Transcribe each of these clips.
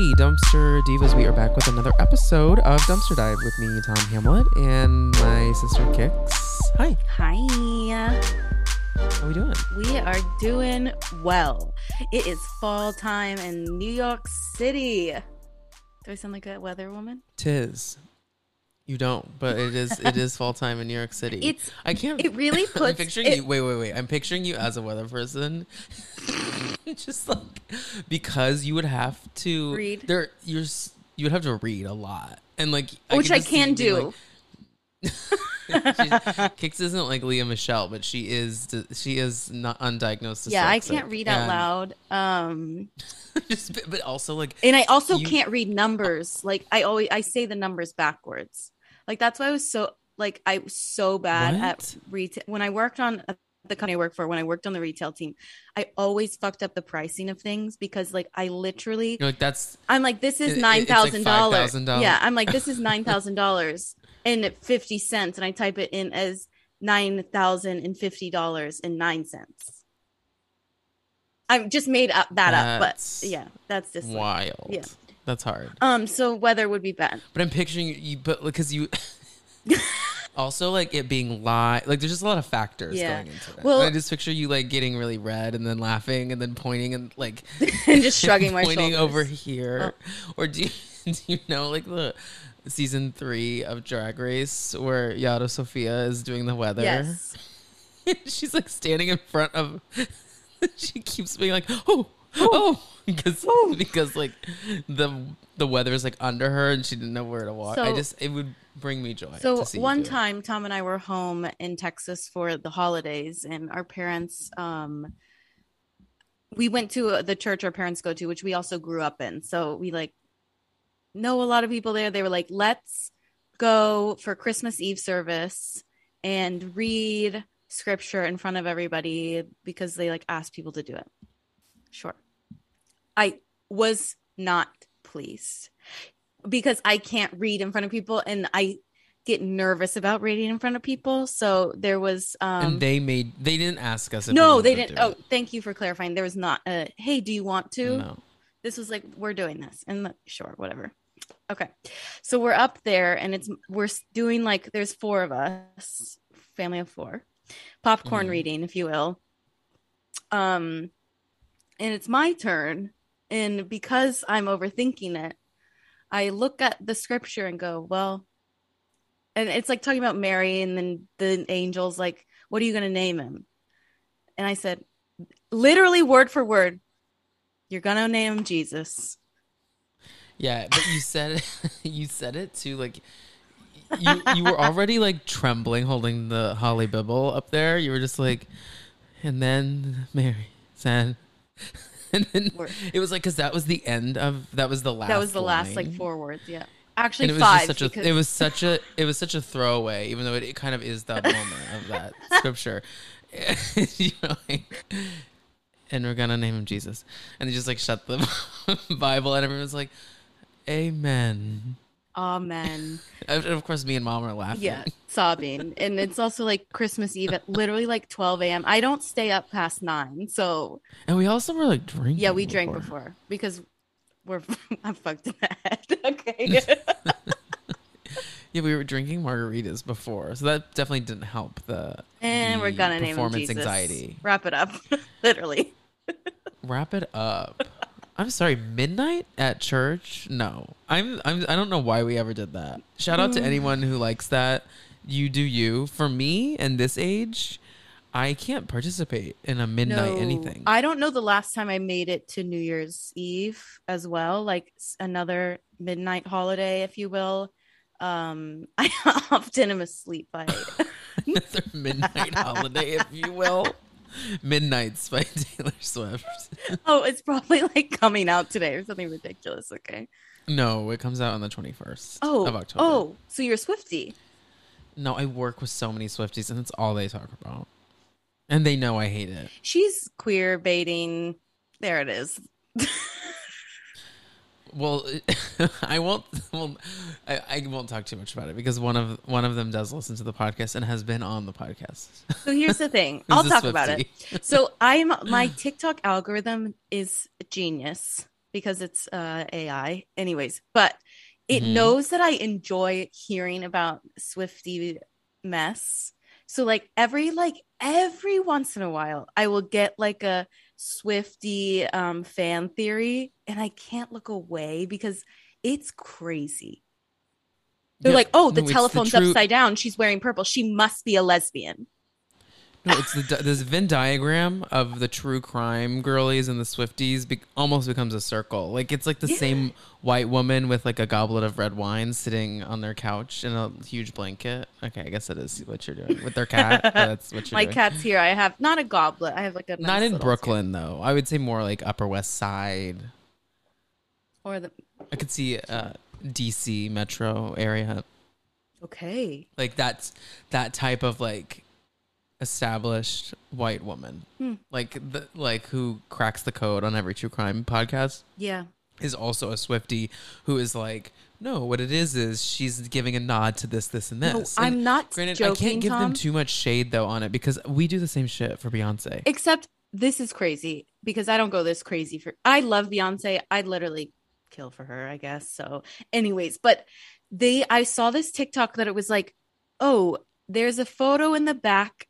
Hey, Dumpster Divas, we are back with another episode of Dumpster Dive with me, Tom Hamlet, and my sister Kix. Hi. Hi. How are we doing? We are doing well. It is fall time in New York City. Do I sound like that weather woman? Tis. You don't, but it is fall time in New York City. I'm picturing you. Wait. I'm picturing you as a weather person. Just like, because you would have to read. You would have to read a lot, and like, which I can do. Like, Kix isn't like Leah Michelle, but she is not undiagnosed. Yeah, I can't read out loud. But also like, and I also can't read numbers. Like I say the numbers backwards. Like that's why I was so bad at retail when I worked on the company I worked for. When I worked on the retail team, I always fucked up the pricing of things because like I literally this is $9,000. Yeah, I'm like, this is $9,000. And 50 cents, and I type it in as $9,050.09. I just made up that up, but yeah, that's just wild. Like, yeah, that's hard. So weather would be bad. But I'm picturing you, but because you also like it being live. Like there's just a lot of factors going into it. Well, and I just picture you like getting really red and then laughing and then pointing and like and just shrugging my shoulders. Pointing over here, or do you know like the season 3 of Drag Race where Yara Sofia is doing the weather? Yes. She's like standing in front of she keeps being like because like the weather is like under her and she didn't know where to walk. So, it would bring me joy. So one time Tom and I were home in Texas for the holidays, and our parents we went to the church our parents go to, which we also grew up in, so we like know a lot of people there. They were like, let's go for Christmas Eve service and read scripture in front of everybody because they like asked people to do it. Sure. I was not pleased because I can't read in front of people and I get nervous about reading in front of people. So there was and they didn't ask us. No, they didn't. Oh, thank you for clarifying. There was not a, hey, do you want to? No. This was like, we're doing this. And sure, whatever. Okay. So we're up there and we're doing like, there's 4 of us, family of 4, popcorn reading, if you will. And it's my turn. And because I'm overthinking it, I look at the scripture and go, well, and it's like talking about Mary and then the angels, like, what are you going to name him? And I said, literally word for word, you're going to name him Jesus. Yeah, but you said it too, like you were already like trembling holding the holly bibble up there. You were just like, and then Mary said, and then it was like, because that was the last like 4 words. Yeah, actually and it was 5. It was such a throwaway, even though it kind of is that moment of that scripture. You know, like, and we're gonna name him Jesus. And they just like shut the Bible and everyone's like, Amen. And of course me and mom are laughing. Yeah, sobbing. And it's also like Christmas Eve at literally like 12 a.m. I don't stay up past 9. So and we also were like drinking. Yeah, we drank before because I'm fucked in the head. Okay. Yeah, we were drinking margaritas before, so that definitely didn't help the we're gonna name him Jesus. Anxiety. Wrap it up, literally. Wrap it up. I'm sorry, midnight at church? No, I don't know why we ever did that. Shout out to anyone who likes that. You do you. For me and this age, I can't participate in a midnight anything. I don't know the last time I made it to New Year's Eve as well, like another midnight holiday, if you will. I often am asleep by another midnight holiday, if you will. Midnights by Taylor Swift. Oh, it's probably like coming out today or something ridiculous. Okay. No, it comes out on the 21st of October. Oh, so you're a Swiftie? No, I work with so many Swifties and that's all they talk about. And they know I hate it. She's queer baiting. There it is. Well, I won't talk too much about it because one of them does listen to the podcast and has been on the podcast. So here's the thing. I'll talk about it. So my TikTok algorithm is genius. because it's AI. Anyways, but it knows that I enjoy hearing about Swiftie mess. So like every once in a while, I will get like a Swiftie fan theory, and I can't look away because it's crazy. They're like, oh, the telephone's upside down. She's wearing purple. She must be a lesbian. No, it's this Venn diagram of the true crime girlies and the Swifties almost becomes a circle. Like it's like the same white woman with like a goblet of red wine sitting on their couch in a huge blanket. Okay, I guess that is what you're doing with their cat. That's what you're doing. My cat's here. I have not a goblet. I have like a nice not in Brooklyn skin. Though. I would say more like Upper West Side. Or I could see D.C. metro area. Okay. Like that's that type of like established white woman like who cracks the code on every true crime podcast is also a Swiftie who is like, no, what it is she's giving a nod to this and this. No, I'm not granted, joking, I can't give them too much shade though on it because we do the same shit for Beyonce, except this is crazy because I don't go this crazy for I love Beyonce. I'd literally kill for her, I guess. So anyways, but I saw this TikTok that it was like, oh, there's a photo in the background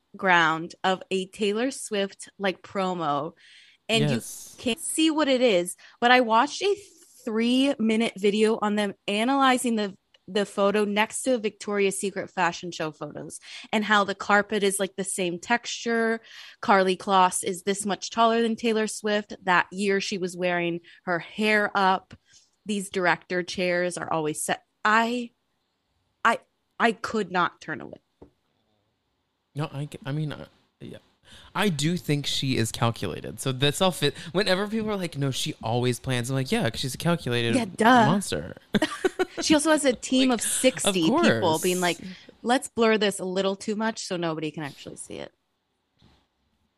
of a Taylor Swift like promo and you can't see what it is, but I watched a 3-minute video on them analyzing the photo next to Victoria's Secret fashion show photos and how the carpet is like the same texture, Karlie Kloss is this much taller than Taylor Swift, that year she was wearing her hair up, these director chairs are always set. I could not turn away. No, I mean, I do think she is calculated. So that's all fit. Whenever people are like, no, she always plans. I'm like, yeah, because she's a calculated monster. She also has a team like, of 60 people being like, let's blur this a little too much so nobody can actually see it.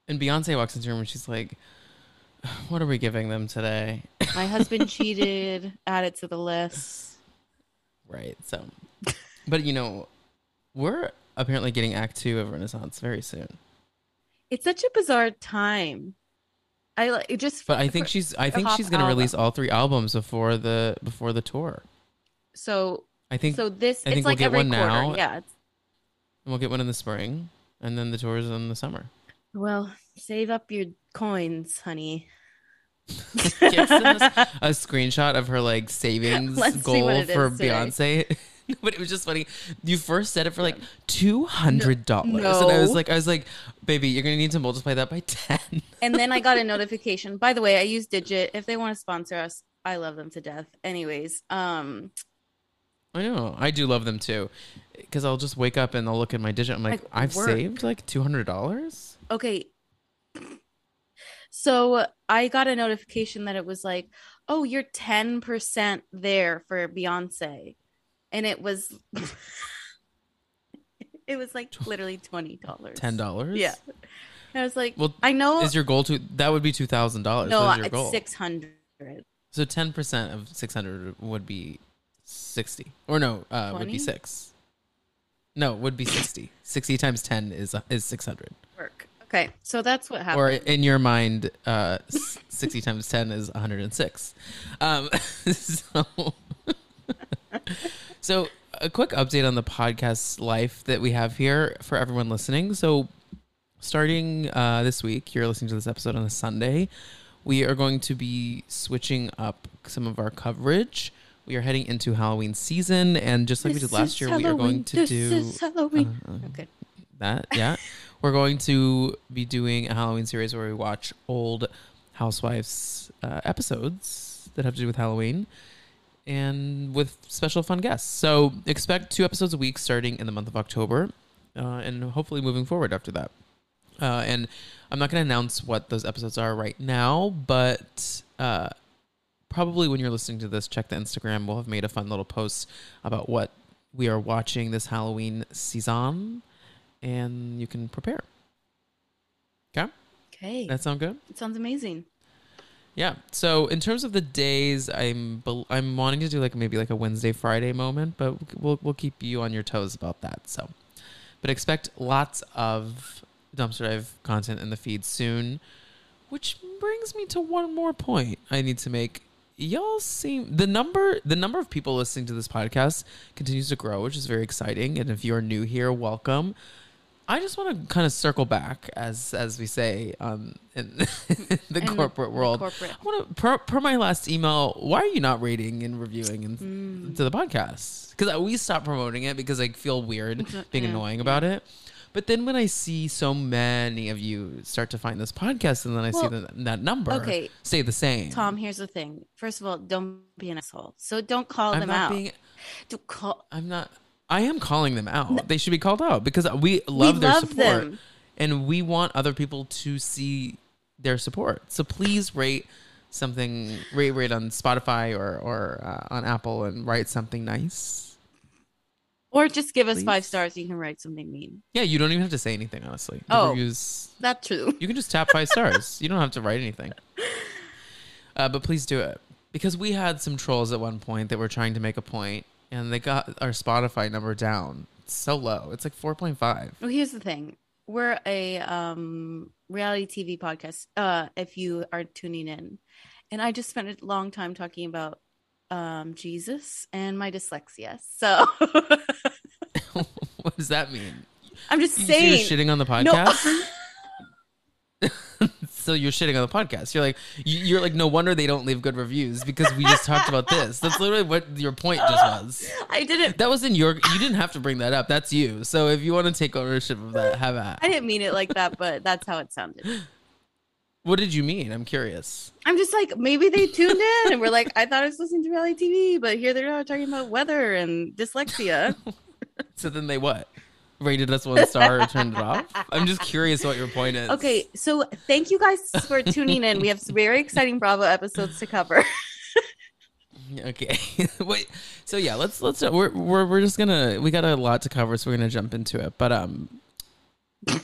And Beyonce walks into the room and she's like, what are we giving them today? My husband cheated. Add it to the list. Right. So, but you know, we're apparently getting Act 2 of Renaissance very soon. It's such a bizarre time. I think she's going to release all 3 albums before the tour. So I think so. I think we'll get one quarter, now. Yeah, and we'll get one in the spring, and then the tour is in the summer. Well, save up your coins, honey. a screenshot of her like savings goal for Beyonce. Today. But it was just funny. You first said it for like $200. No. And I was like, baby, you're going to need to multiply that by 10. And then I got a notification. By the way, I use Digit. If they want to sponsor us, I love them to death. Anyways. I know. I do love them too. Because I'll just wake up and I'll look at my Digit. I'm like I've saved like $200. Okay. So I got a notification that it was like, oh, you're 10% there for Beyonce. And it was like literally $20. $10? Yeah. And I was like, well, I know. Is your goal that would be $2,000. No, your it's goal? 600. So 10% of 600 would be 60. Or no, would be 6. No, would be 60. 60 times 10 is 600. Work. Okay. So that's what happened. Or in your mind, 60 times 10 is 106. So... So a quick update on the podcast life that we have here for everyone listening. So starting this week, you're listening to this episode on a Sunday. We are going to be switching up some of our coverage. We are heading into Halloween season. And just like we did last year, we are going to do... This is Halloween. Okay. That, yeah. We're going to be doing a Halloween series where we watch old Housewives episodes that have to do with Halloween. And with special fun guests. So expect 2 episodes a week starting in the month of October and hopefully moving forward after that. And I'm not going to announce what those episodes are right now, but probably when you're listening to this, check the Instagram. We'll have made a fun little post about what we are watching this Halloween season and you can prepare. Okay? Okay. That sound good? It sounds amazing. Yeah. So in terms of the days, I'm wanting to do like maybe like a Wednesday, Friday moment, but we'll keep you on your toes about that. So, but expect lots of Dumpster Dive content in the feed soon, which brings me to one more point I need to make y'all seem, the number of people listening to this podcast continues to grow, which is very exciting. And if you're new here, welcome. I just want to kind of circle back, as we say, in the corporate world. I want to, per my last email, why are you not rating and reviewing to the podcast? Because we stopped promoting it because I feel weird being annoying about it. But then when I see so many of you start to find this podcast, and then I see that number stay the same. Tom, here's the thing. First of all, don't be an asshole. So don't call them out. I am calling them out. No. They should be called out because we love their support. And we want other people to see their support. So please rate on Spotify or on Apple and write something nice. Or just give us 5 stars. You can write something mean. Yeah, you don't even have to say anything, honestly. That's true. You can just tap 5 stars. You don't have to write anything. But please do it. Because we had some trolls at one point that were trying to make a point. And they got our Spotify number down. It's so low. It's like 4.5. Well, here's the thing. We're a reality TV podcast, if you are tuning in. And I just spent a long time talking about Jesus and my dyslexia. So what does that mean? I'm just saying. So you're shitting on the podcast? No. So you're shitting on the podcast. You're like, no wonder they don't leave good reviews because we just talked about this. That's literally what your point just was. I didn't. That was in your. You didn't have to bring that up. That's you. So if you want to take ownership of that, have at. I didn't mean it like that, but that's how it sounded. What did you mean? I'm curious. I'm just like, maybe they tuned in and were like, I thought I was listening to reality TV, but here they're not talking about weather and dyslexia. So then they what? Rated us 1 star or turned it off? I'm just curious what your point is. Okay, so thank you guys for tuning in. We have some very exciting Bravo episodes to cover. Okay, wait. So yeah, let's. We got a lot to cover, so we're gonna jump into it. But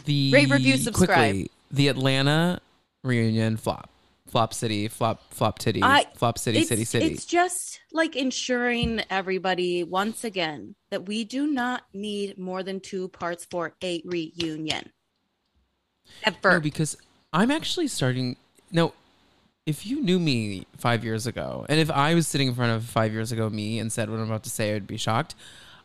the rate, review, subscribe. Quickly, the Atlanta reunion flop city. It's just like ensuring everybody once again that we do not need more than 2 parts for a reunion ever. No, because I'm actually starting now. If you knew me 5 years ago, and if I was sitting in front of 5 years ago me and said what I'm about to say, I'd be shocked.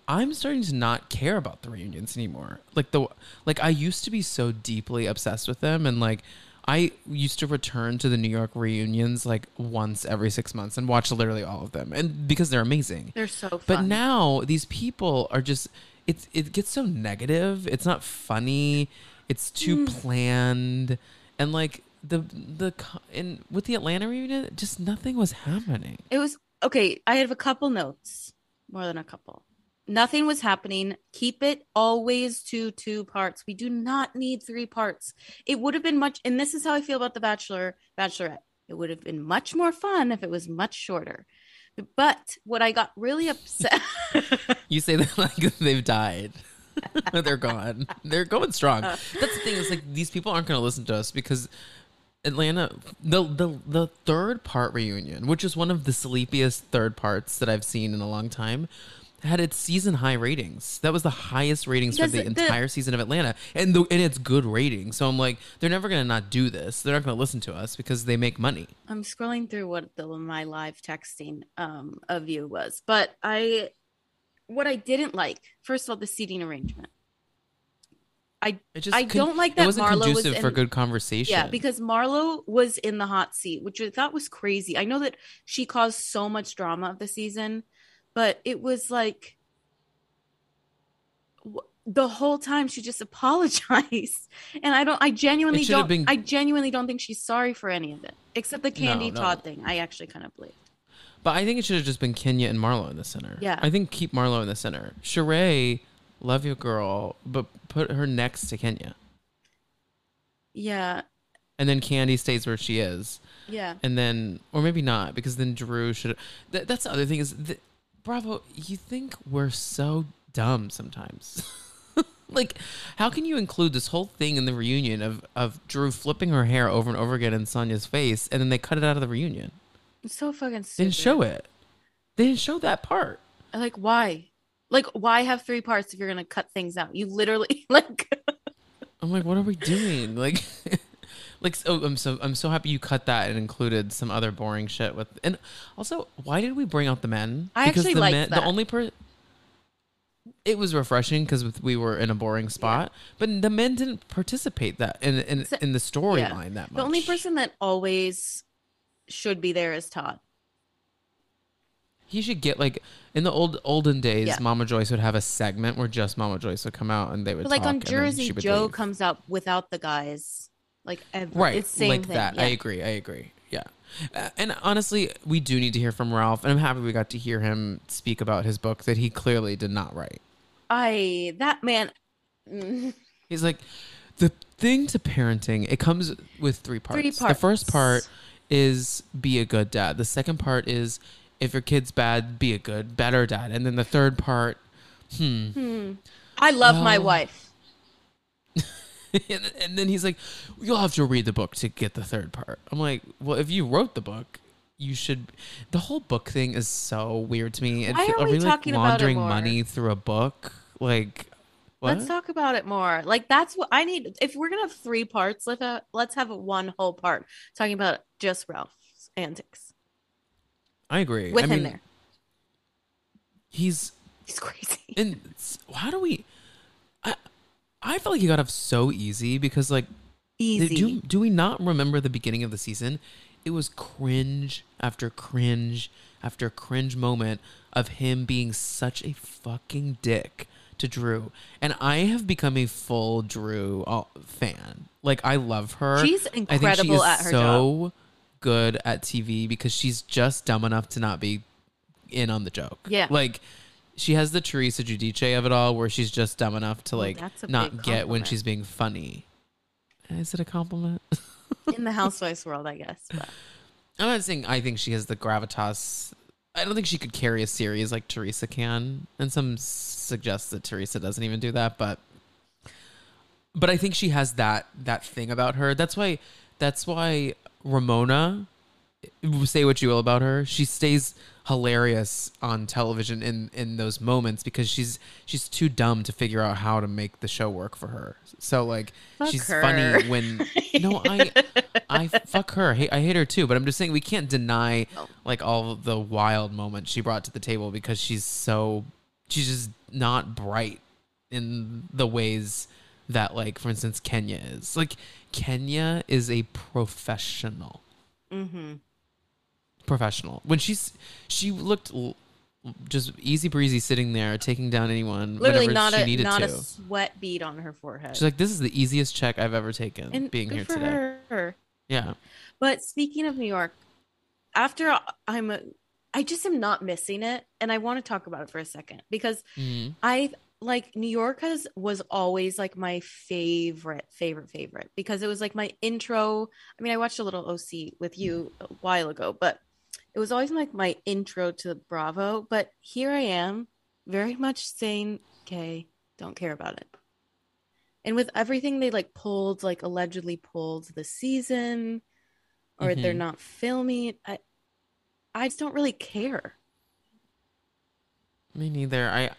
I'm starting to not care about the reunions anymore. Like I used to be so deeply obsessed with them, and like I used to return to the New York reunions like once every 6 months and watch literally all of them, and because they're amazing. They're so fun. But now these people are just, it gets so negative. It's not funny. It's too planned. And like and with the Atlanta reunion, just nothing was happening. It was, okay, I have a couple notes, more than a couple. Nothing was happening. Keep it always to 2 parts. We do not need 3 parts. It would have been much, and this is how I feel about The Bachelor, Bachelorette. It would have been much more fun if it was much shorter. But what I got really upset. You say that like they've died. They're gone. They're going strong. That's the thing. It's like these people aren't going to listen to us because Atlanta, the 3rd part reunion, which is one of the sleepiest 3rd parts that I've seen in a long time, had its season high ratings. That was the highest ratings for the entire season of Atlanta, and it's good ratings. So I'm like, they're never gonna not do this. They're not gonna listen to us because they make money. I'm scrolling through what my live texting of you was, but what I didn't like. First of all, the seating arrangement. I don't like that. It wasn't Marlo conducive for good conversation. Yeah, because Marlo was in the hot seat, which I thought was crazy. I know that she caused so much drama of the season. But it was like the whole time she just apologized, and I genuinely don't think she's sorry for any of it, except the Candy Todd thing. I actually kind of believed. But I think it should have just been Kenya and Marlo in the center. Yeah, I think keep Marlo in the center. Sheree, love your girl, but put her next to Kenya. Yeah. And then Candy stays where she is. Yeah. And then, or maybe not, because then Drew should. That's the other thing is, Bravo, you think we're so dumb sometimes. Like, how can you include this whole thing in the reunion of Drew flipping her hair over and over again in Sonya's face, and then they cut it out of the reunion? It's so fucking stupid. They didn't show it. They didn't show that part. Like, why? Like, why have 3 parts if you're going to cut things out? You literally, like. I'm like, what are we doing? Like. Like, oh, I'm so happy you cut that and included some other boring shit with. And also, why did we bring out the men? I actually liked that. The only person. It was refreshing because we were in a boring spot, but the men didn't participate that in the storyline that much. The only person that always should be there is Todd. He should get, like, in the olden days, Mama Joyce would have a segment where just Mama Joyce would come out and they would talk. Like on Jersey, Joe comes out without the guys, like every, right, it's same like thing. That. Yeah. I agree. Yeah. And honestly, we do need to hear from Ralph, and I'm happy we got to hear him speak about his book that he clearly did not write. That man. He's like, the thing to parenting, it comes with three parts. The first part is be a good dad. The second part is if your kid's bad, be a better dad. And then the third part, I love my wife. And then he's like, you'll have to read the book to get the third part. I'm like, well, if you wrote the book, you should. The whole book thing is so weird to me. Why are we talking about it more? Laundering money through a book? Like, what? Let's talk about it more. Like, that's what I need. If we're going to have three parts, let's have one whole part talking about just Ralph's antics. I agree. With him there. He's crazy. And how do we... I feel like he got off so easy because, like, do we not remember the beginning of the season? It was cringe after cringe after cringe moment of him being such a fucking dick to Drew. And I have become a full Drew fan. Like, I love her. She's incredible at her job. Good at TV because she's just dumb enough to not be in on the joke. Yeah. Like, she has the Teresa Giudice of it all where she's just dumb enough to, like, not get when she's being funny. Is it a compliment? In the Housewives world, I guess. But. I'm not saying I think she has the gravitas. I don't think she could carry a series like Teresa can. And some suggest that Teresa doesn't even do that. But I think she has that thing about her. That's why Ramona, say what you will about her, she stays hilarious on television in those moments because she's too dumb to figure out how to make the show work for her. So, like, fuck she's her. Funny when no, I fuck her. I hate her too, but I'm just saying we can't deny like all the wild moments she brought to the table because she's just not bright in the ways that, like, for instance, Kenya is. Like, Kenya is a professional. Mm-hmm. Professional. When she looked just easy breezy sitting there taking down anyone. Literally not a sweat bead on her forehead. She's like, this is the easiest check I've ever taken and being here for today. Her. Yeah. But speaking of New York, after I just am not missing it, and I want to talk about it for a second because I like New York was always like my favorite because it was like my intro. I mean, I watched a little OC with you a while ago, but it was always like my intro to Bravo. But here I am very much saying, okay, don't care about it. And with everything they allegedly pulled the season or they're not filming, I just don't really care. Me neither.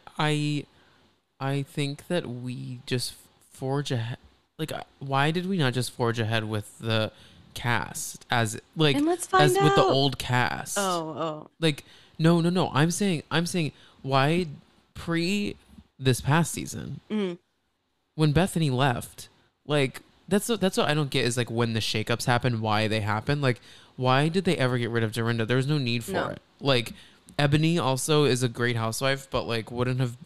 I think that we just forge ahead. Like, why did we not just forge ahead with the cast as with the old cast? Oh. Like, no. I'm saying why pre this past season when Bethany left, like that's what I don't get is like when the shakeups happen, why they happen. Like, why did they ever get rid of Dorinda? There was no need for it. Like, Ebony also is a great housewife, but, like, wouldn't have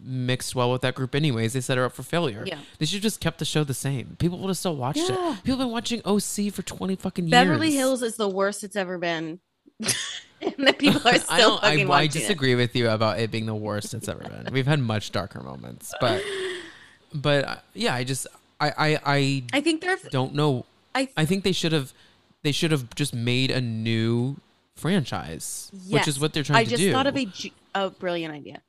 mixed well with that group anyways. They set her up for failure. Yeah. They should have just kept the show the same. People would have still watched it. People have been watching OC for 20 fucking years. Beverly Hills is the worst it's ever been. And the people are still fucking watching it. I disagree with you about it being the worst it's ever been. We've had much darker moments. But yeah, I think they're, don't know. I think they should have just made a new franchise, which is what they're trying to do. I just thought of a brilliant idea.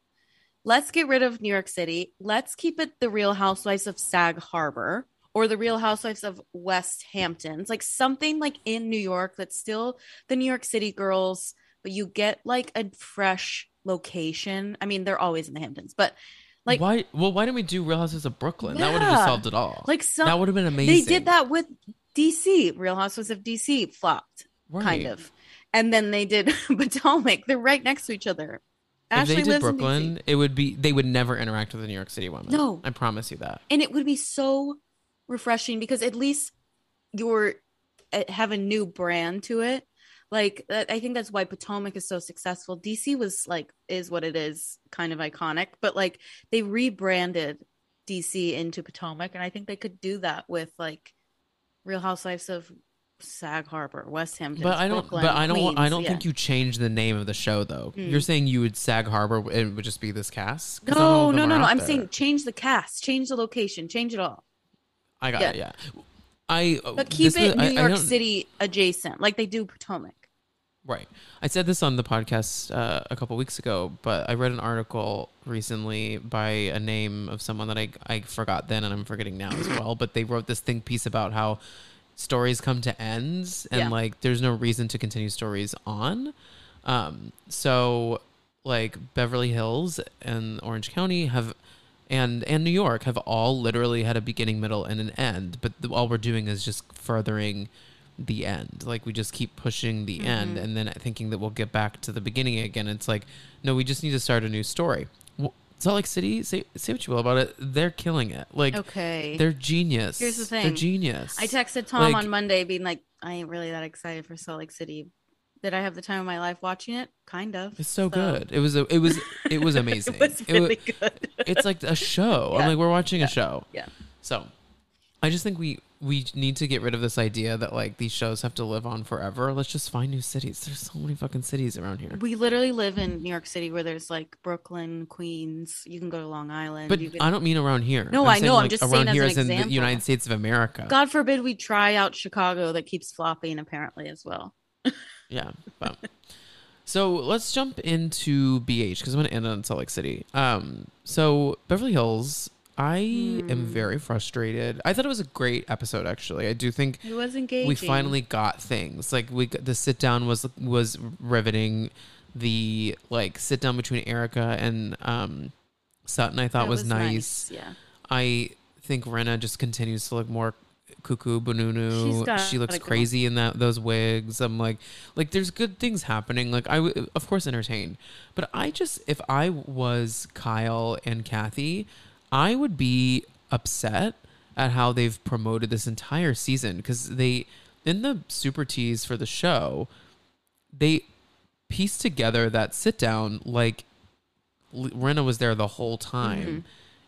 Let's get rid of New York City. Let's keep it the Real Housewives of Sag Harbor or the Real Housewives of West Hampton. It's like something like in New York that's still the New York City girls, but you get like a fresh location. I mean, they're always in the Hamptons, but like why didn't we do Real Housewives of Brooklyn? Yeah. That would have just solved it all. Like that would have been amazing. They did that with D.C., Real Housewives of D.C. flopped, right. Kind of. And then they did Potomac. They're right next to each other. If Ashley they did Brooklyn, it would be, they would never interact with the New York City woman. No. I promise you that. And it would be so refreshing because at least you're have a new brand to it. Like, I think that's why Potomac is so successful. DC was like, is what it is, kind of iconic, but like they rebranded DC into Potomac. And I think they could do that with like Real Housewives of Sag Harbor, West Hampton, Brooklyn, Queens, I don't think you change the name of the show though. Mm. You're saying you would Sag Harbor, it would just be this cast? No. I'm saying change the cast, change the location, change it all. I got it. Yeah. But keep it New York City adjacent, like they do Potomac. Right. I said this on the podcast a couple weeks ago, but I read an article recently by a name of someone that I forgot then and I'm forgetting now as well, but they wrote this think piece about how stories come to ends and like there's no reason to continue stories on. So like Beverly Hills and Orange County have... And New York have all literally had a beginning, middle, and an end. But all we're doing is just furthering the end. Like, we just keep pushing the end and then thinking that we'll get back to the beginning again. It's like, no, we just need to start a new story. Well, Salt Lake City, say what you will about it, they're killing it. Like, okay. They're genius. Here's the thing. They're genius. I texted Tom on Monday being like, I ain't really that excited for Salt Lake City. Did I have the time of my life watching it? Kind of. It's so good. It was amazing. It was really good. It's like a show. Yeah. I'm like, we're watching a show. Yeah. So I just think we need to get rid of this idea that like these shows have to live on forever. Let's just find new cities. There's so many fucking cities around here. We literally live in New York City where there's like Brooklyn, Queens. You can go to Long Island. But I don't mean around here. No, I know. Like, I'm just saying as an example. Around here is in the United States of America. God forbid we try out Chicago that keeps flopping apparently as well. Yeah. But. So let's jump into BH because I'm going to end on Salt Lake City. So Beverly Hills, I am very frustrated. I thought it was a great episode, actually. I do think it was engaging. We finally got things. Like the sit down was riveting. The like sit down between Erica and Sutton, I thought was nice. Yeah. I think Rinna just continues to look more cuckoo bununu. She looks crazy in those wigs. I'm like there's good things happening. Like I of course entertained, but I just, if I was Kyle and Kathy, I would be upset at how they've promoted this entire season, because they, in the super tease for the show, they pieced together that sit down like Rinna was there the whole time,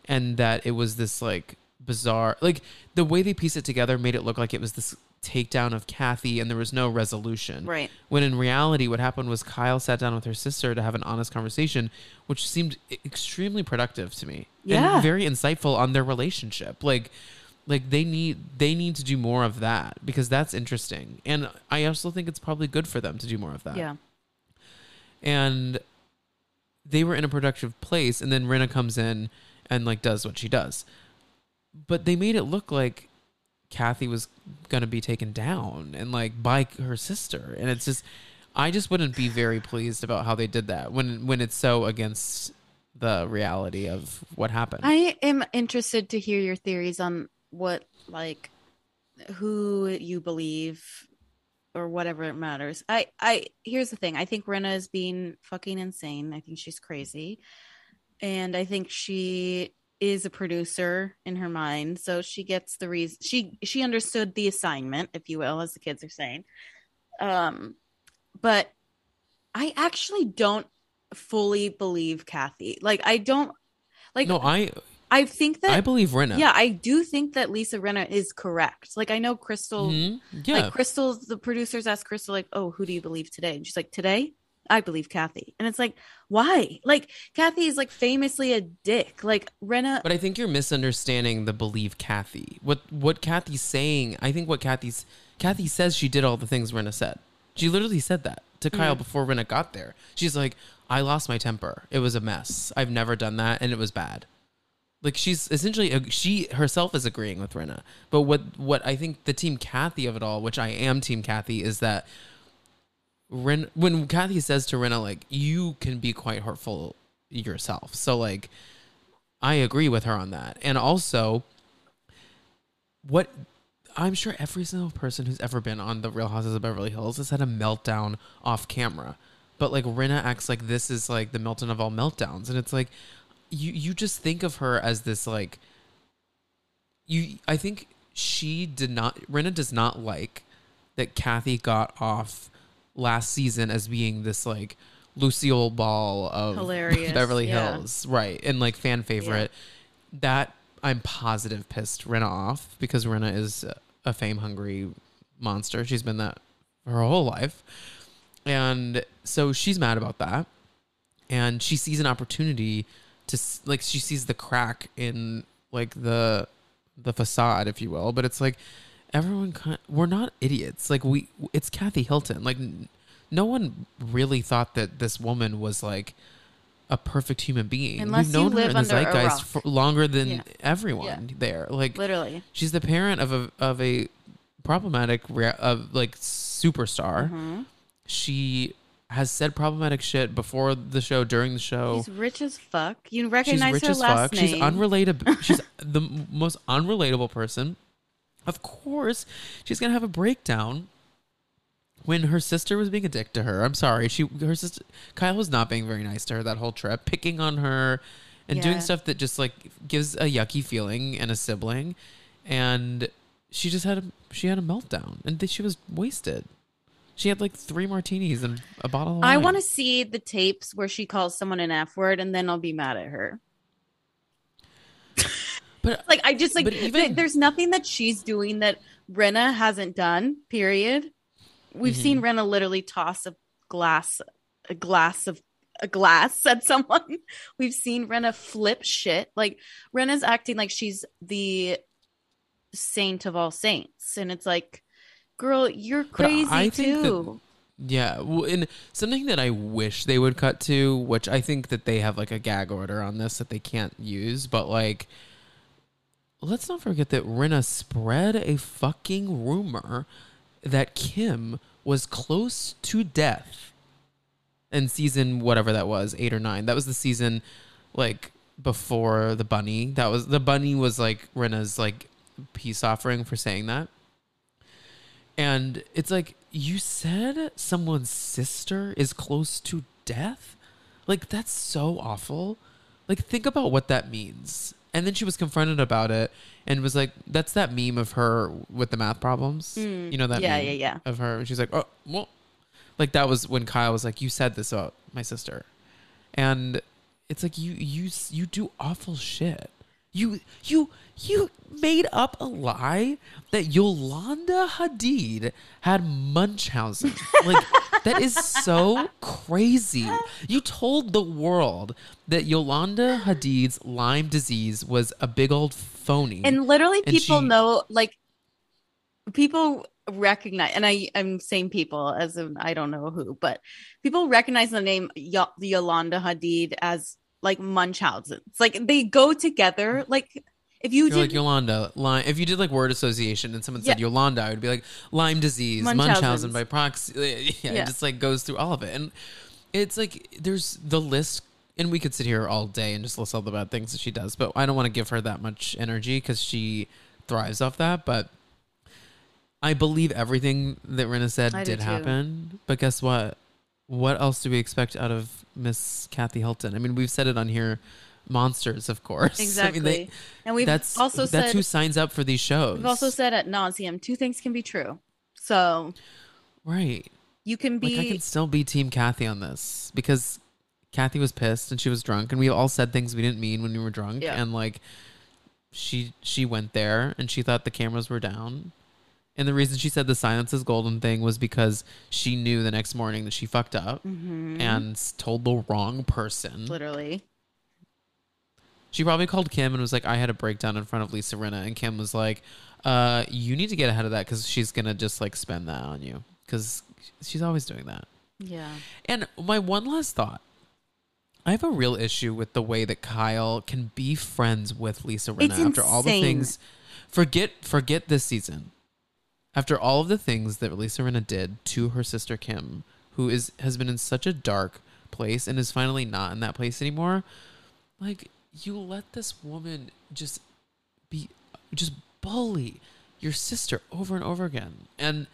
and that it was this like bizarre, like the way they pieced it together made it look like it was this takedown of Kathy and there was no resolution, right, when in reality what happened was Kyle sat down with her sister to have an honest conversation, which seemed extremely productive to me and very insightful on their relationship. Like they need to do more of that, because that's interesting, and I also think it's probably good for them to do more of that. Yeah. And they were in a productive place, and then Rinna comes in and like does what she does. But they made it look like Kathy was going to be taken down and like by her sister. And it's just, I just wouldn't be very pleased about how they did that when it's so against the reality of what happened. I am interested to hear your theories on what, like who you believe or whatever it matters. Here's the thing. I think Rinna is being fucking insane. I think she's crazy. And I think she is a producer in her mind, so she gets the reason. She understood the assignment, if you will, as the kids are saying. But I actually don't fully believe Kathy. Like I don't like. No, I think that I believe Rinna. Yeah, I do think that Lisa Rinna is correct. Like I know Crystal. Mm-hmm. Yeah, like Crystal's, the producers asked Crystal like, "Oh, who do you believe today?" And she's like, "Today, I believe Kathy." And it's like, why? Like Kathy is like famously a dick. Like Rinna. But I think you're misunderstanding the believe Kathy. What Kathy's saying, I think what Kathy says, she did all the things Rinna said. She literally said that to Kyle before Rinna got there. She's like, I lost my temper. It was a mess. I've never done that. And it was bad. Like she's essentially, she herself is agreeing with Rinna. But what I think the team Kathy of it all, which I am team Kathy, is that when Kathy says to Rinna, like, you can be quite hurtful yourself. So, like, I agree with her on that. And also, what I'm sure every single person who's ever been on the Real Houses of Beverly Hills has had a meltdown off camera. But like Rinna acts like this is like the meltdown of all meltdowns. And it's like, you just think of her as this, like, I think Rinna does not like that Kathy got off last season as being this like Lucille Ball of Hilarious. Beverly Hills. Right. And like fan favorite. Yeah. That I'm positive pissed Rinna off, because Rinna is a fame hungry monster. She's been that her whole life. And so she's mad about that. And she sees an opportunity to, like, she sees the crack in, like, the facade, if you will. But it's like, everyone, we're not idiots. Like, it's Kathy Hilton. Like, no one really thought that this woman was, like, a perfect human being. Unless we've known her in the zeitgeist for longer than everyone there. Like, literally. She's the parent of a problematic, like, superstar. Mm-hmm. She has said problematic shit before the show, during the show. She's rich as fuck. You recognize her last name. She's unrelatable. She's the most unrelatable person. Of course, she's going to have a breakdown when her sister was being a dick to her. I'm sorry. Kyle was not being very nice to her that whole trip, picking on her and doing stuff that just like gives a yucky feeling and a sibling. And she just had a meltdown, and she was wasted. She had like 3 martinis and a bottle of wine. I want to see the tapes where she calls someone an F word, and then I'll be mad at her. But like, I just like, there's nothing that she's doing that Rinna hasn't done, period. We've seen Rinna literally toss a glass at someone. We've seen Rinna flip shit. Like, Renna's acting like she's the saint of all saints. And it's like, girl, you're crazy too. Well, and something that I wish they would cut to, which I think that they have like a gag order on this that they can't use, but like, let's not forget that Rinna spread a fucking rumor that Kim was close to death in season whatever that was, 8 or 9. That was the season like before the bunny. That was the bunny was like Rinna's like peace offering for saying that. And it's like, you said someone's sister is close to death? Like, that's so awful. Like, think about what that means. And then she was confronted about it and was like, that's that meme of her with the math problems. Mm. You know that meme of her? She's like, oh, well. Like, that was when Kyle was like, you said this about my sister. And it's like, you do awful shit. You made up a lie that Yolanda Hadid had Munchausen. Like, that is so crazy. You told the world that Yolanda Hadid's Lyme disease was a big old phony. And literally people know, like, people recognize, and I'm saying people as in I don't know who, but people recognize the name Yolanda Hadid as like Munchausen. It's like they go together. Like if you did like Yolanda, Lyme, if you did like word association and someone said Yolanda, I would be like Lyme disease, Munchausen by proxy. It just like goes through all of it. And it's like, there's the list, and we could sit here all day and just list all the bad things that she does, but I don't want to give her that much energy because she thrives off that. But I believe everything that Rinna said did happen. But guess what? What else do we expect out of Miss Kathy Hilton? I mean, we've said it on here, monsters, of course. Exactly. I mean, that's who signs up for these shows. We've also said at nauseam, 2 things can be true. So, right, you can be. Like, I can still be Team Kathy on this, because Kathy was pissed and she was drunk, and we all said things we didn't mean when we were drunk, and like she went there and she thought the cameras were down. And the reason she said the silence is golden thing was because she knew the next morning that she fucked up and told the wrong person. Literally. She probably called Kim and was like, I had a breakdown in front of Lisa Rinna. And Kim was like, you need to get ahead of that, because she's going to just like spend that on you, because she's always doing that. Yeah. And my one last thought. I have a real issue with the way that Kyle can be friends with Lisa Rinna after all the things. Forget this season. After all of the things that Lisa Rinna did to her sister Kim, who has been in such a dark place and is finally not in that place anymore, like, you let this woman just bully your sister over and over again. And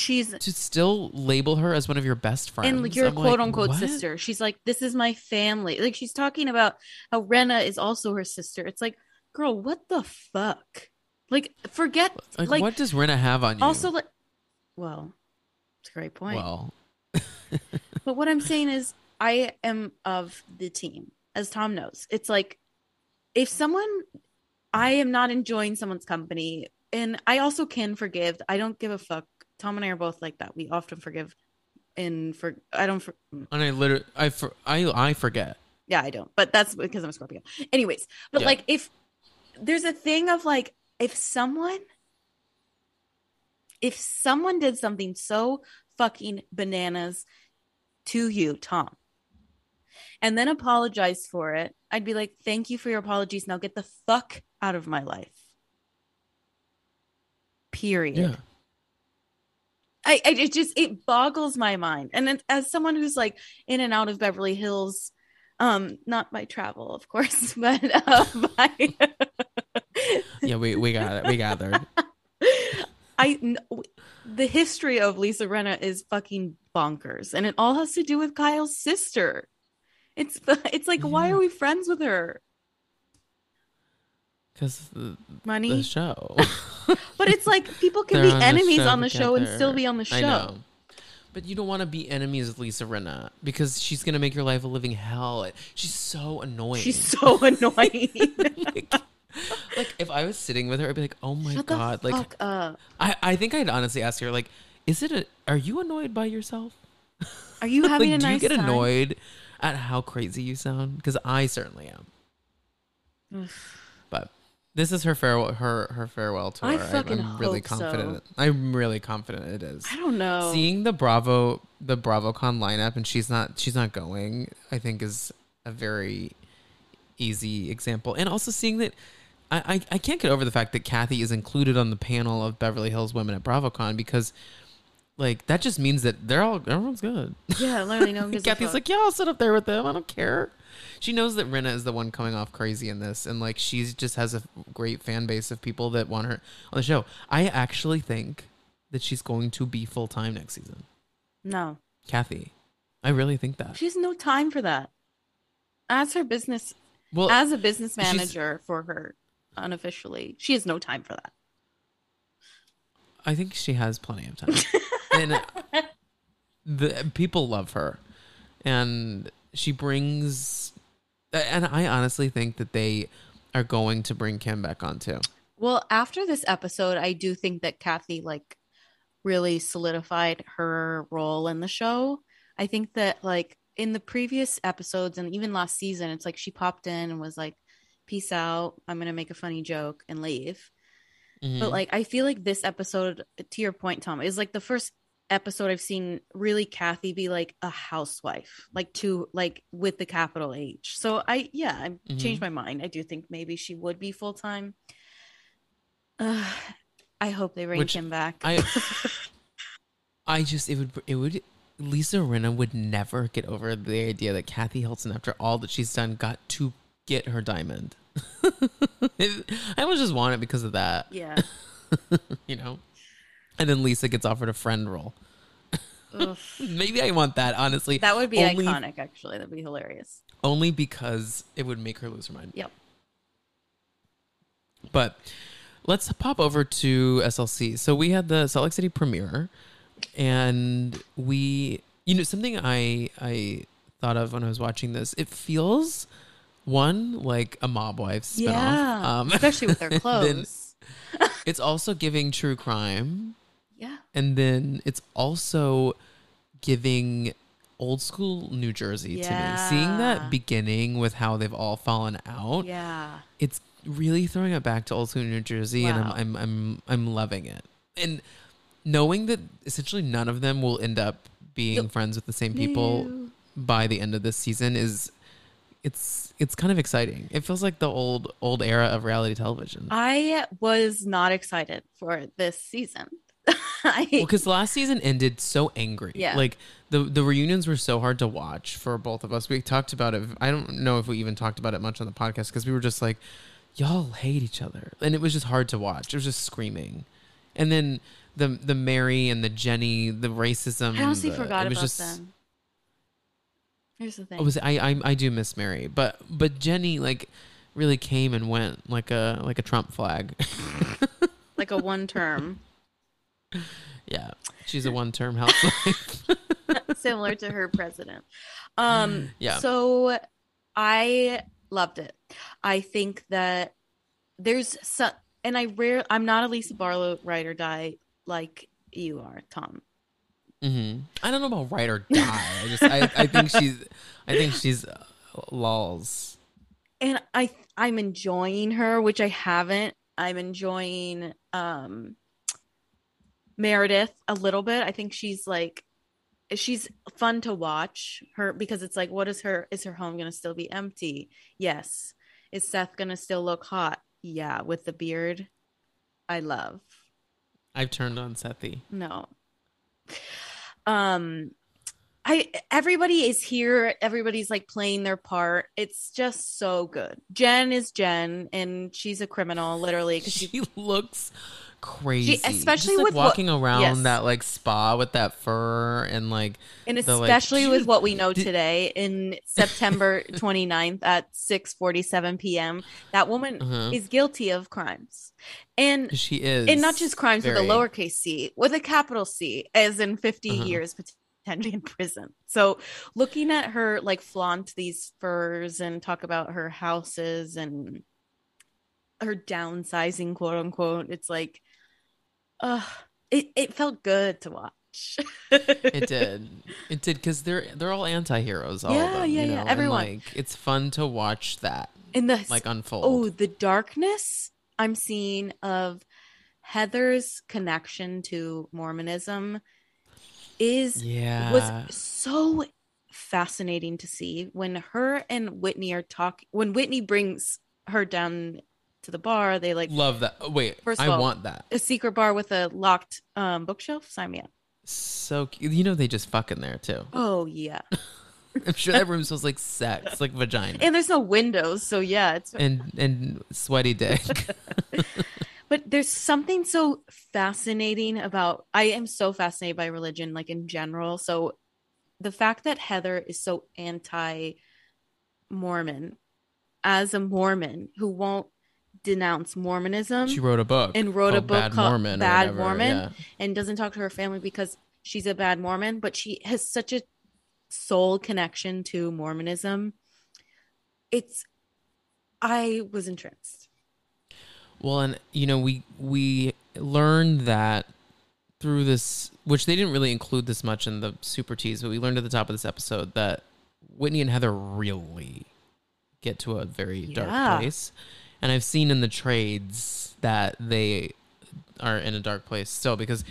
she's to still label her as one of your best friends and your quote unquote sister. She's like, this is my family. Like, she's talking about how Rinna is also her sister. It's like, girl, what the fuck? Like, forget. Like what does Rinna have on you? Also, like, well, it's a great point. Well, but what I'm saying is, I am of the team, as Tom knows. It's like, if someone, I am not enjoying someone's company, and I also can forgive. I don't give a fuck. Tom and I are both like that. We often forgive, I forget. Yeah, I don't. But that's because I'm a Scorpio. Anyways, but yeah. Like, if there's a thing of like, if someone did something so fucking bananas to you, Tom, and then apologized for it, I'd be like, thank you for your apologies. Now get the fuck out of my life. Period. Yeah. It boggles my mind. And then, as someone who's like in and out of Beverly Hills, not by travel, of course, but by yeah, we got it. We gathered. The history of Lisa Rinna is fucking bonkers, and it all has to do with Kyle's sister. It's like, yeah. Why are we friends with her? Because money, the show. But it's like, people can be enemies on the show and still be on the show. I know. But you don't want to be enemies with Lisa Rinna, because she's going to make your life a living hell. She's so annoying. Like, if I was sitting with her, I'd be like, oh my God. Shut the fuck up. I think I'd honestly ask her, like, are you annoyed by yourself? Are you having a nice time? Do you get annoyed at how crazy you sound? Because I certainly am. But this is her farewell. Her farewell tour. I'm really confident. So. I'm really confident it is. I don't know. Seeing the BravoCon lineup, and she's not going, I think, is a very easy example. And also seeing that, I can't get over the fact that Kathy is included on the panel of Beverly Hills women at BravoCon, because, like, that just means that everyone's good. Yeah, literally no one gives a fuck. Kathy's like, yeah, I'll sit up there with them. I don't care. She knows that Rinna is the one coming off crazy in this, and like, she just has a great fan base of people that want her on the show. I actually think that she's going to be full time next season. No, Kathy, I really think that she has no time for that. As a business manager for her, unofficially, she has no time for that. I think she has plenty of time, and the people love her, and she brings. And I honestly think that they are going to bring Kim back on too. Well, after this episode, I do think that Kathy, like, really solidified her role in the show. I think that, like, in the previous episodes and even last season, it's like she popped in and was like, peace out, I'm going to make a funny joke and leave. Mm-hmm. But, like, I feel like this episode, to your point, Tom, is like the first episode I've seen really Kathy be like a housewife, like, to, like, with the capital H. So I mm-hmm. changed my mind. I do think maybe she would be full-time. I hope they bring Kim back. Lisa Rinna would never get over the idea that Kathy Hilton, after all that she's done, got to get her diamond. I almost just want it because of that. Yeah. You know? And then Lisa gets offered a friend role. Maybe I want that, honestly. That would be iconic, actually. That'd be hilarious. Only because it would make her lose her mind. Yep. But let's pop over to SLC. So we had the Salt Lake City premiere, and we, you know, something I thought of when I was watching this, it feels, one, like a Mob Wives spinoff. Yeah, especially with their clothes. It's also giving true crime. Yeah. And then it's also giving old school New Jersey to me. Seeing that beginning with how they've all fallen out. Yeah. It's really throwing it back to old school New Jersey. Wow. And I'm loving it. And knowing that essentially none of them will end up being friends with the same people by the end of this season is kind of exciting. It feels like the old era of reality television. I was not excited for this season. Because last season ended so angry. Yeah. Like, the reunions were so hard to watch for both of us. We talked about it. I don't know if we even talked about it much on the podcast, because we were just like, y'all hate each other. And it was just hard to watch. It was just screaming. And then the Mary and the Jenny, the racism. I honestly forgot about them. Here's the thing. I do miss Mary, but Jenny like really came and went like a Trump flag. Like a one term. Yeah. She's a one term housewife. Similar to her president. Yeah. So I loved it. I think that there's some, and I'm not a Lisa Barlow ride or die like you are, Tom. Mm-hmm. I don't know about ride or die. I think she's lols. And I'm enjoying her, which I haven't. I'm enjoying Meredith a little bit. I think she's fun to watch her because it's like, what is her home going to still be empty? Yes. Is Seth going to still look hot? Yeah. With the beard. I love. I've turned on Sethy. No. Everybody is here. Everybody's like playing their part. It's just so good. Jen is Jen, and she's a criminal, literally. Because she looks crazy, especially with walking around that like spa with that fur and like, and especially with what we know today in September 29th at 6:47 p.m. That woman is guilty of crimes, and she is, and not just crimes with a lowercase c, with a capital C, as in 50 years potentially in prison. So looking at her like flaunt these furs and talk about her houses and her downsizing, quote unquote, it's like, it felt good to watch. It did because they're all anti-heroes, all of them, you know? Everyone, and, like, it's fun to watch that in the like unfold. The darkness I'm seeing of Heather's connection to Mormonism was so fascinating to see when her and Whitney are talking. When Whitney brings her down to the bar, they like love that. Wait, first of all, I want that. A secret bar with a locked bookshelf. Sign me up. So cute. You know they just fuck in there too. Oh yeah. I'm sure that room smells like sex, like vagina. And there's no windows, so yeah, it's and sweaty dick. But there's something so fascinating about, I am so fascinated by religion, like in general. So the fact that Heather is so anti-Mormon, as a Mormon who won't denounce Mormonism. She wrote a book. And wrote a book called Bad Mormon. Yeah. And doesn't talk to her family because she's a bad Mormon. But she has such a soul connection to Mormonism. I was entranced. Well, and, you know, we learned that through this, which they didn't really include this much in the Super Tease, but we learned at the top of this episode that Whitney and Heather really get to a very dark place. And I've seen in the trades that they are in a dark place still because,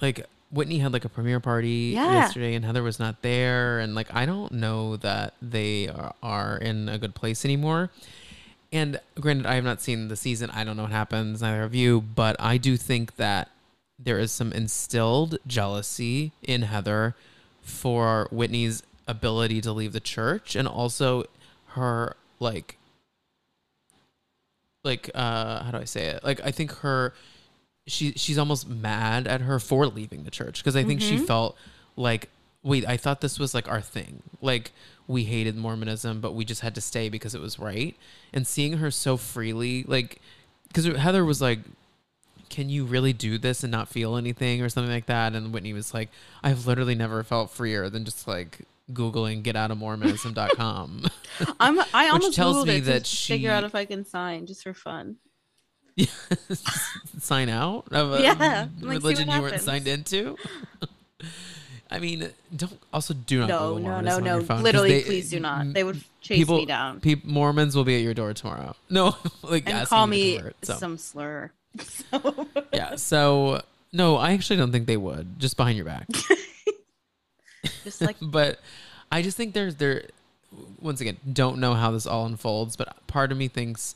like, Whitney had, like, a premiere party yesterday and Heather was not there. And, like, I don't know that they are in a good place anymore. And granted, I have not seen the season. I don't know what happens, neither of you, but I do think that there is some instilled jealousy in Heather for Whitney's ability to leave the church and also her, how do I say it? Like, I think she's almost mad at her for leaving the church because I think she felt like, wait, I thought this was, like, our thing. Like, we hated Mormonism, but we just had to stay because it was right. And seeing her so freely, like, because Heather was like, can you really do this and not feel anything or something like that? And Whitney was like, I've literally never felt freer than just, like, Googling getoutofmormonism.com. I almost tells me that she figure out if I can sign just for fun. Sign out of a religion you weren't signed into? I mean, do not Mormonism on your phone. Literally, please do not. They would chase me down. Mormons will be at your door tomorrow. No, like, and call me to convert, some slur. Yeah. So no, I actually don't think they would. Just behind your back. Just like, but I just think there. Once again, don't know how this all unfolds, but part of me thinks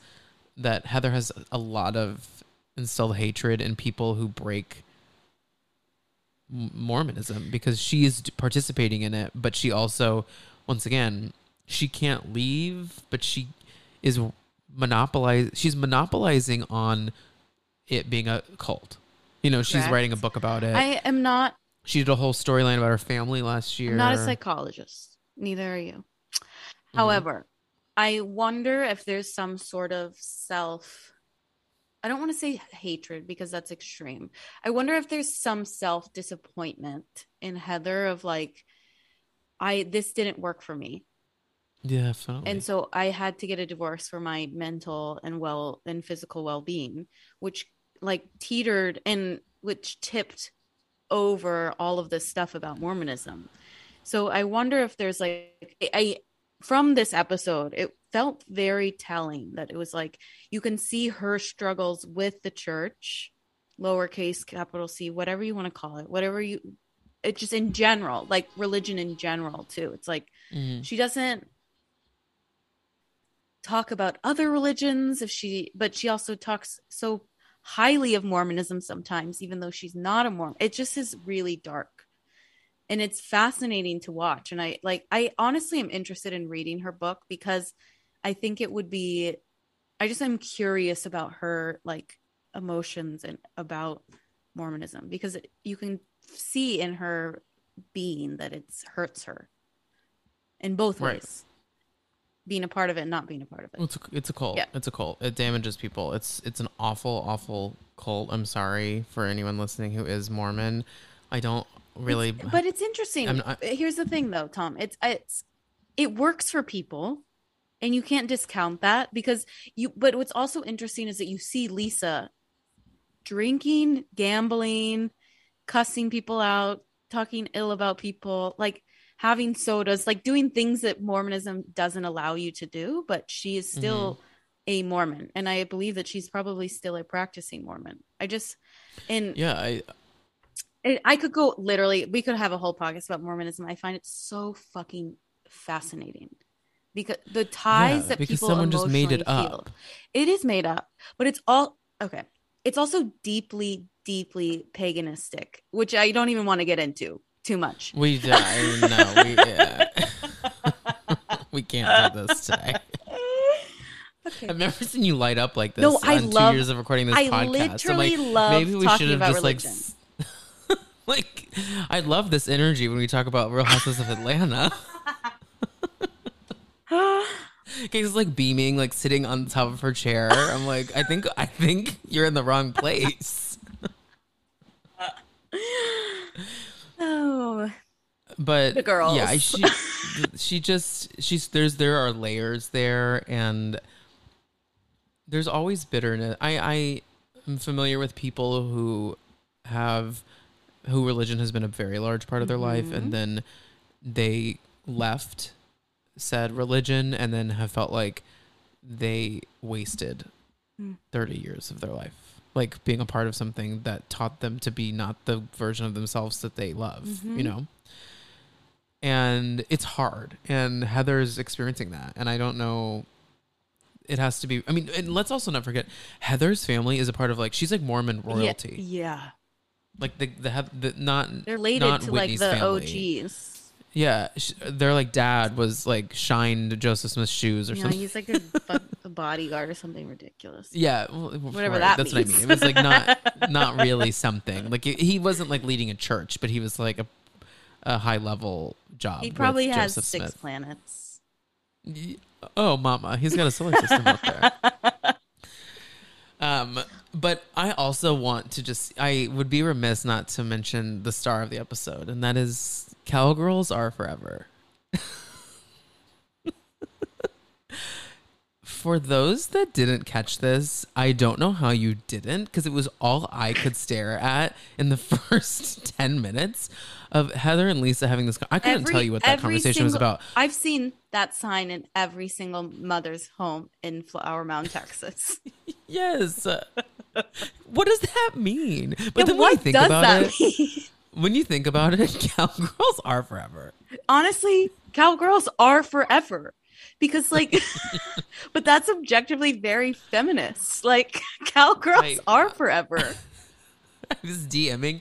that Heather has a lot of instilled hatred in people who break Mormonism because she is participating in it, but she also, once again, she can't leave, but she is monopolizing on it being a cult. You know, she's writing a book about it. I am not. She did a whole storyline about her family last year. I'm not a psychologist. Neither are you. However, I wonder if there's some sort of self, I don't want to say hatred because that's extreme. I wonder if there's some self-disappointment in Heather of like, this didn't work for me. Yeah, absolutely. And so I had to get a divorce for my mental and physical well-being, which like teetered and which tipped over all of this stuff about Mormonism. So I wonder if there's like, from this episode, it felt very telling that it was like, you can see her struggles with the church, lowercase, capital C, whatever you want to call it, it just in general, like religion in general too. It's like, she doesn't talk about other religions but she also talks so highly of Mormonism sometimes, even though she's not a Mormon. It just is really dark. And it's fascinating to watch. And I honestly am interested in reading her book because I think it would be, I'm curious about her like emotions and about Mormonism because you can see in her being that it hurts her in both ways, being a part of it and not being a part of it. It's a cult. Yeah. It's a cult. It damages people. It's an awful, awful cult. I'm sorry for anyone listening who is Mormon. I don't really, but it's interesting. Here's the thing though, Tom, it works for people and you can't discount that but what's also interesting is that you see Lisa drinking, gambling, cussing people out, talking ill about people, like having sodas, like doing things that Mormonism doesn't allow you to do, but she is still a Mormon. And I believe that she's probably still a practicing Mormon. I could go literally, we could have a whole podcast about Mormonism. I find it so fucking fascinating because the ties that people someone just made it up. It is made up, but it's all okay. It's also deeply, deeply paganistic, which I don't even want to get into too much. We can't do this today. Okay. I've never seen you light up like this. No, 2 years of recording this podcast. Literally love maybe we should have just religion. Like, I love this energy when we talk about Real Housewives of Atlanta. Kix like beaming, like sitting on top of her chair. I'm like, I think you're in the wrong place. Oh, but the girls. Yeah, there are layers there, and there's always bitterness. I am familiar with people who religion has been a very large part of their life, and then they left said religion and then have felt like they wasted 30 years of their life, like being a part of something that taught them to be not the version of themselves that they love, you know? And it's hard, and Heather's experiencing that. And I don't know, it has to be, and let's also not forget Heather's family is a part of like, she's like Mormon royalty. Yeah. Like the not they're related not to Whitney's like the family. OGs. Yeah, they're like dad was like shined Joseph Smith's shoes or something. He's like a bodyguard or something ridiculous. Yeah, whatever that's means. What I mean. It was like not really something. Like he wasn't like leading a church, but he was like a high level job. He probably has Joseph six Smith. Planets. Oh, mama, he's got a solar system up there. But I also want to I would be remiss not to mention the star of the episode, and that is Cowgirls Are Forever. For those that didn't catch this, I don't know how you didn't, because it was all I could stare at in the first 10 minutes of Heather and Lisa having this. I couldn't tell you what that conversation was about. I've seen that sign in every single mother's home in Flower Mound, Texas. Yes. What does that mean? But then when you think about it, cowgirls are forever. Honestly, cowgirls are forever. Because like, but that's objectively very feminist. Like cowgirls are forever. I'm just DMing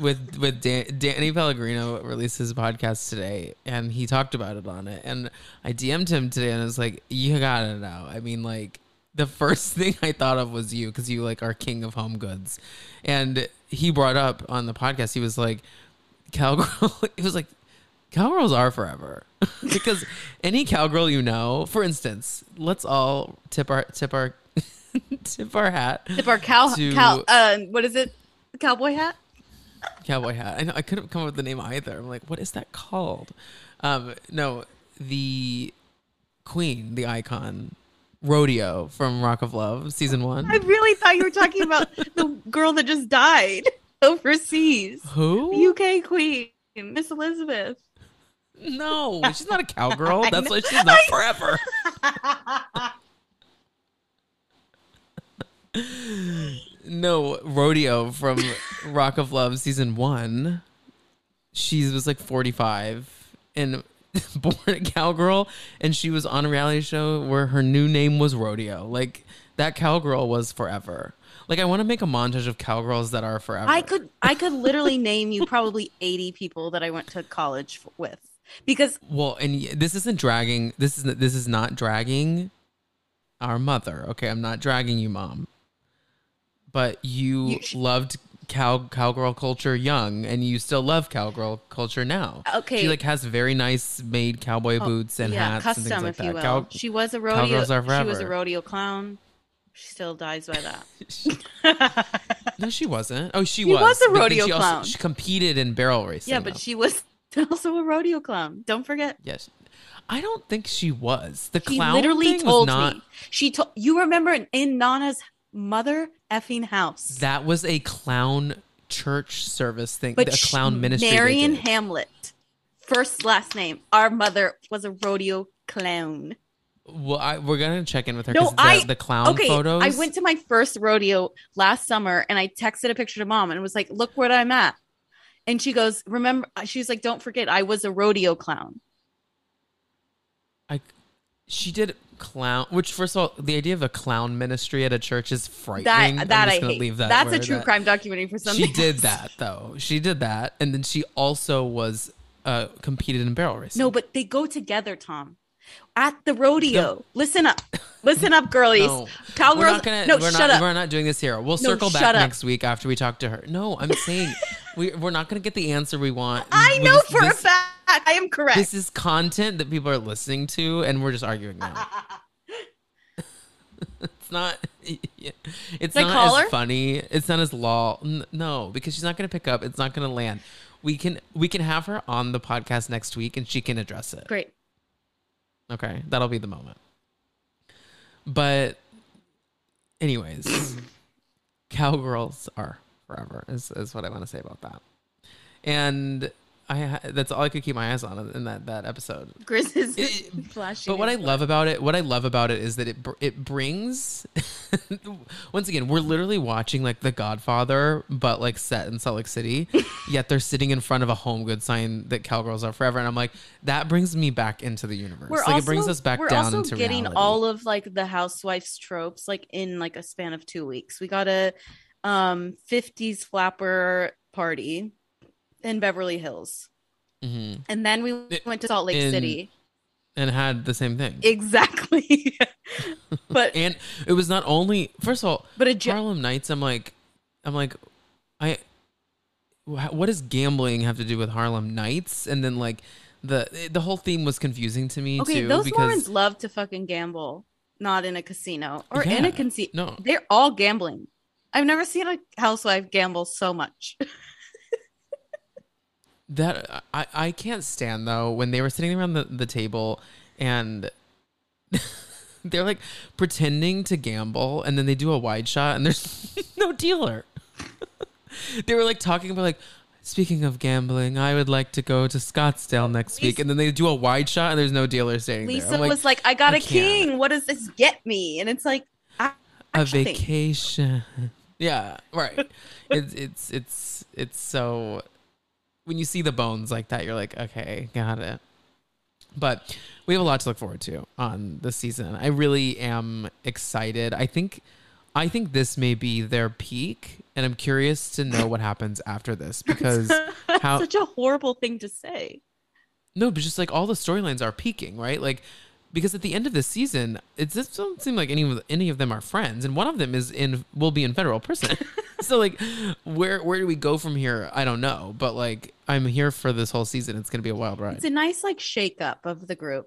with Danny Pellegrino released his podcast today, and he talked about it on it. And I DM'd him today, and I was like, "You gotta know." I mean, like, the first thing I thought of was you, because you like are king of home goods. And he brought up on the podcast, he was like, "Cowgirl." He was like, "Cowgirls are forever," because any cowgirl you know, for instance, let's all tip our cowboy hat. I know, I couldn't come up with the name either. I'm like, what is that called? No, the queen, the icon, Rodeo from Rock of Love season 1. I really thought you were talking about the girl that just died overseas. Who? The UK queen, Miss Elizabeth. No, she's not a cowgirl. That's why she's not forever. No, Rodeo from Rock of Love season 1. She was like 45 and born a cowgirl, and she was on a reality show where her new name was Rodeo. Like, that cowgirl was forever. Like, I want to make a montage of cowgirls that are forever. I could literally name you probably 80 people that I went to college with, because and this isn't dragging. This is not dragging our mother. Okay, I'm not dragging you, Mom. But you loved cowgirl culture young, and you still love cowgirl culture now. Okay, she like has very nice made cowboy boots and hats, custom, and things like that. She was a rodeo. Cowgirls are forever. She was a rodeo clown. She still dies by that. No, she wasn't. Oh, she was a rodeo clown. She competed in barrel racing. Yeah, but she was also a rodeo clown. Don't forget. Yes, I don't think she was. The clown literally told me. She told you. Remember in Nana's mother effing house. That was a clown church service thing. But a clown ministry. Marion Hamlet, first last name. Our mother was a rodeo clown. Well, we're going to check in with her because the clown photos. I went to my first rodeo last summer, and I texted a picture to Mom and was like, look where I'm at. And she goes, remember, she's like, don't forget, I was a rodeo clown. She did clown, which, first of all, the idea of a clown ministry at a church is frightening. That I'm just going to leave that. That's a true crime documentary for something. She did that, though. She did that. And then she also was competed in barrel racing. No, but they go together, Tom. At the rodeo. Listen up, girlies. No. Cowgirls. Shut up. We're not doing this here. We'll circle back next week after we talk to her. No, I'm saying we're not going to get the answer we want. I know for a fact. I am correct. This is content that people are listening to, and we're just arguing now. It's not as funny. It's not as no, because she's not going to pick up. It's not going to land. We can have her on the podcast next week, and she can address it. Great. Okay, that'll be the moment. But anyways, cowgirls are forever is what I want to say about that. And that's all I could keep my eyes on in that episode. Grizz is flashing. But what I love about it is that it brings, once again, we're literally watching like The Godfather, but like set in Salt Lake City, yet they're sitting in front of a home good sign that cowgirls are forever. And I'm like, that brings me back into the universe. It brings us back down into reality. We're also getting all of like the housewives tropes, like in like a span of 2 weeks. We got a 50s flapper party in Beverly Hills. Mm-hmm. And then we went to Salt Lake City. And had the same thing. Exactly. But and it was not only, first of all, but Harlem Nights, I'm like, what does gambling have to do with Harlem Nights? And then like the whole theme was confusing to me too. Those Laurens love to fucking gamble, not in a casino or in a casino. No. They're all gambling. I've never seen a housewife gamble so much. That I can't stand, though, when they were sitting around the table and they're like pretending to gamble, and then they do a wide shot and there's no dealer. They were like talking about like, speaking of gambling, I would like to go to Scottsdale next week. And then they do a wide shot and there's no dealer standing there. Lisa was like, I got a king. What does this get me? And it's like, a vacation. Yeah, right. It's so... When you see the bones like that, you're like, okay, got it. But we have a lot to look forward to on this season. I really am excited. I think I think this may be their peak, and I'm curious to know what happens after this, because that's such a horrible thing to say. No, but just like all the storylines are peaking, right? Like, because at the end of this season, it just doesn't seem like any of them are friends, and one of them will be in federal prison. So like, where do we go from here? I don't know, but like, I'm here for this whole season. It's gonna be a wild ride. It's a nice like shakeup of the group.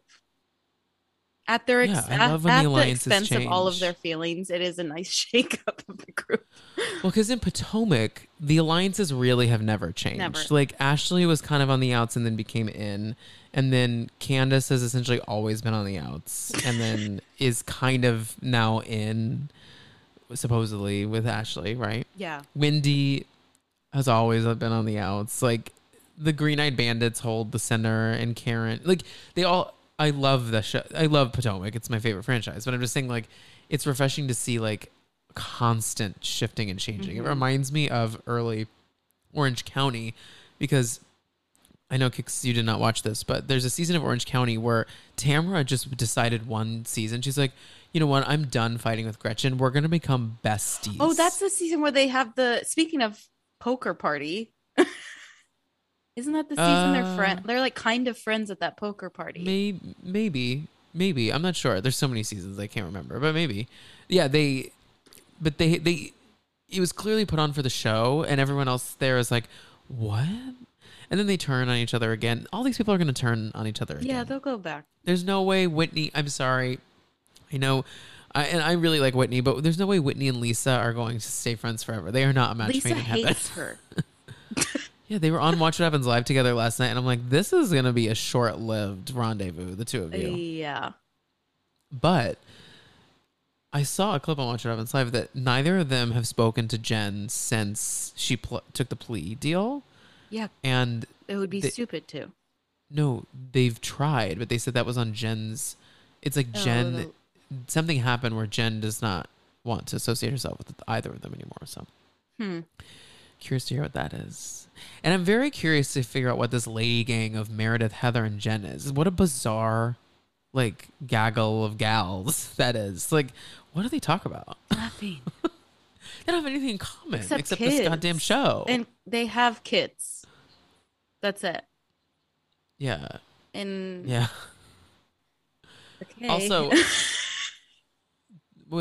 At their expense of all of their feelings, it is a nice shakeup of the group. Well, because in Potomac, the alliances really have never changed. Never. Like, Ashley was kind of on the outs and then became in. And then Candace has essentially always been on the outs. And then is kind of now in, supposedly, with Ashley, right? Yeah. Wendy has always been on the outs. Like, the Green-Eyed Bandits hold the center, and Karen. Like, they all... I love the show. I love Potomac. It's my favorite franchise. But I'm just saying, like, it's refreshing to see, like, constant shifting and changing. Mm-hmm. It reminds me of early Orange County, because I know, Kix, you did not watch this, but there's a season of Orange County where Tamra just decided one season, she's like, you know what? I'm done fighting with Gretchen. We're going to become besties. Oh, that's the season where they have the, speaking of poker party. Isn't that the season they're like kind of friends at that poker party? Maybe. I'm not sure. There's so many seasons I can't remember, but maybe. Yeah, they it was clearly put on for the show, and everyone else there is like, what? And then they turn on each other again. All these people are going to turn on each other again. Yeah, they'll go back. There's no way Whitney, I'm sorry. I know, and I really like Whitney, but there's no way Whitney and Lisa are going to stay friends forever. They are not a match made in heaven. Lisa hates her. Yeah, they were on Watch What Happens Live together last night, and I'm like, this is going to be a short-lived rendezvous, the two of you. Yeah. But I saw a clip on Watch What Happens Live that neither of them have spoken to Jen since she took the plea deal. Yeah. And it would be stupid, too. No, they've tried, but they said that was on Jen's... It's like something happened where Jen does not want to associate herself with either of them anymore, so... Curious to hear what that is. And I'm very curious to figure out what this lady gang of Meredith, Heather, and Jen is. What a bizarre, like, gaggle of gals that is. Like, what do they talk about? Nothing. They don't have anything in common except this goddamn show. And they have kids. That's it. Yeah. And... Yeah. Okay. Also...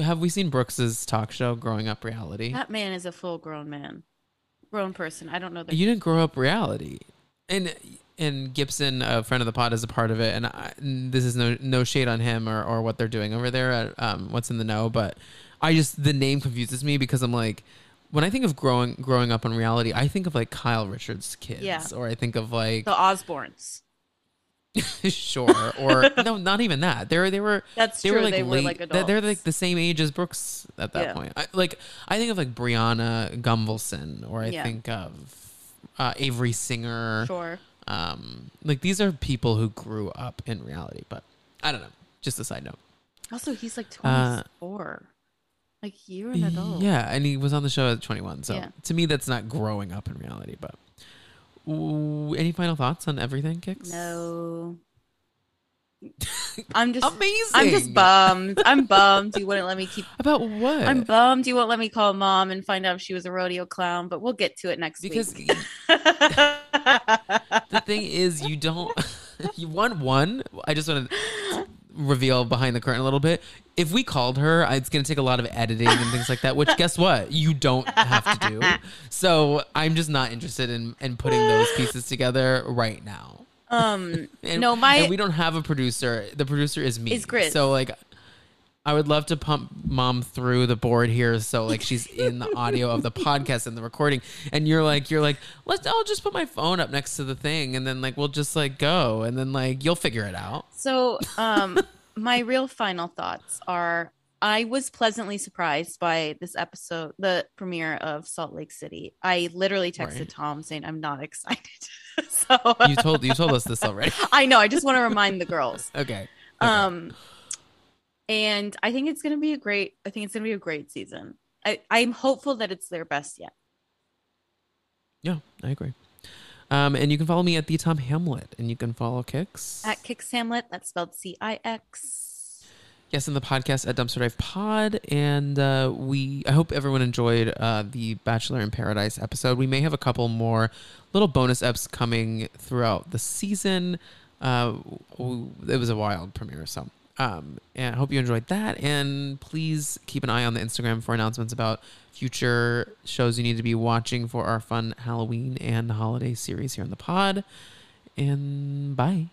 Have we seen Brooks's talk show, Growing Up Reality? That man is a full-grown man. Grown person. I don't know that. You didn't grow up reality. And Gibson, a friend of the pod, is a part of it. And this is no shade on him or what they're doing over there at What's in the Know. But the name confuses me, because I'm like, when I think of growing up on reality, I think of like Kyle Richards' kids. Yeah. Or I think of like... The Osbournes. Sure. Or no, not even that. They were That's true. They were like adults. They're like the same age as Brooks at that point. I think of like Brianna Gumbelson, or I think of Avery Singer. Sure. Like, these are people who grew up in reality, but I don't know. Just a side note. Also, he's like 24. Like, you're an adult. Yeah, and he was on the show at 21. So to me, that's not growing up in reality, but. Ooh, any final thoughts on everything, Kix? No. I'm just amazing. I'm just bummed. I'm bummed you wouldn't let me keep about what? I'm bummed you won't let me call mom and find out if she was a rodeo clown, but we'll get to it next week. The thing is, you don't you want one. I just want to reveal behind the curtain a little bit. If we called her, it's going to take a lot of editing and things like that, which guess what? You don't have to do. So I'm just not interested in putting those pieces together right now. And we don't have a producer. The producer is me. It's Grizz. So like, I would love to pump mom through the board here, so like she's in the audio of the podcast and the recording. And you're like, I'll just put my phone up next to the thing, and then like we'll just like go, and then like you'll figure it out. So my real final thoughts are, I was pleasantly surprised by this episode, the premiere of Salt Lake City. I literally texted Tom saying I'm not excited. So you told us this already. I know. I just want to remind the girls. Okay. And I think it's going to be a great season. I'm hopeful that it's their best yet. Yeah, I agree. And you can follow me at the Tom Hamlet, and you can follow Kix at Kix Hamlet. That's spelled C-I-X. Yes, in the podcast at Dumpster Dive Pod. And I hope everyone enjoyed the Bachelor in Paradise episode. We may have a couple more little bonus eps coming throughout the season. It was a wild premiere, so and I hope you enjoyed that. And please keep an eye on the Instagram for announcements about future shows you need to be watching for our fun Halloween and holiday series here on the pod. And bye.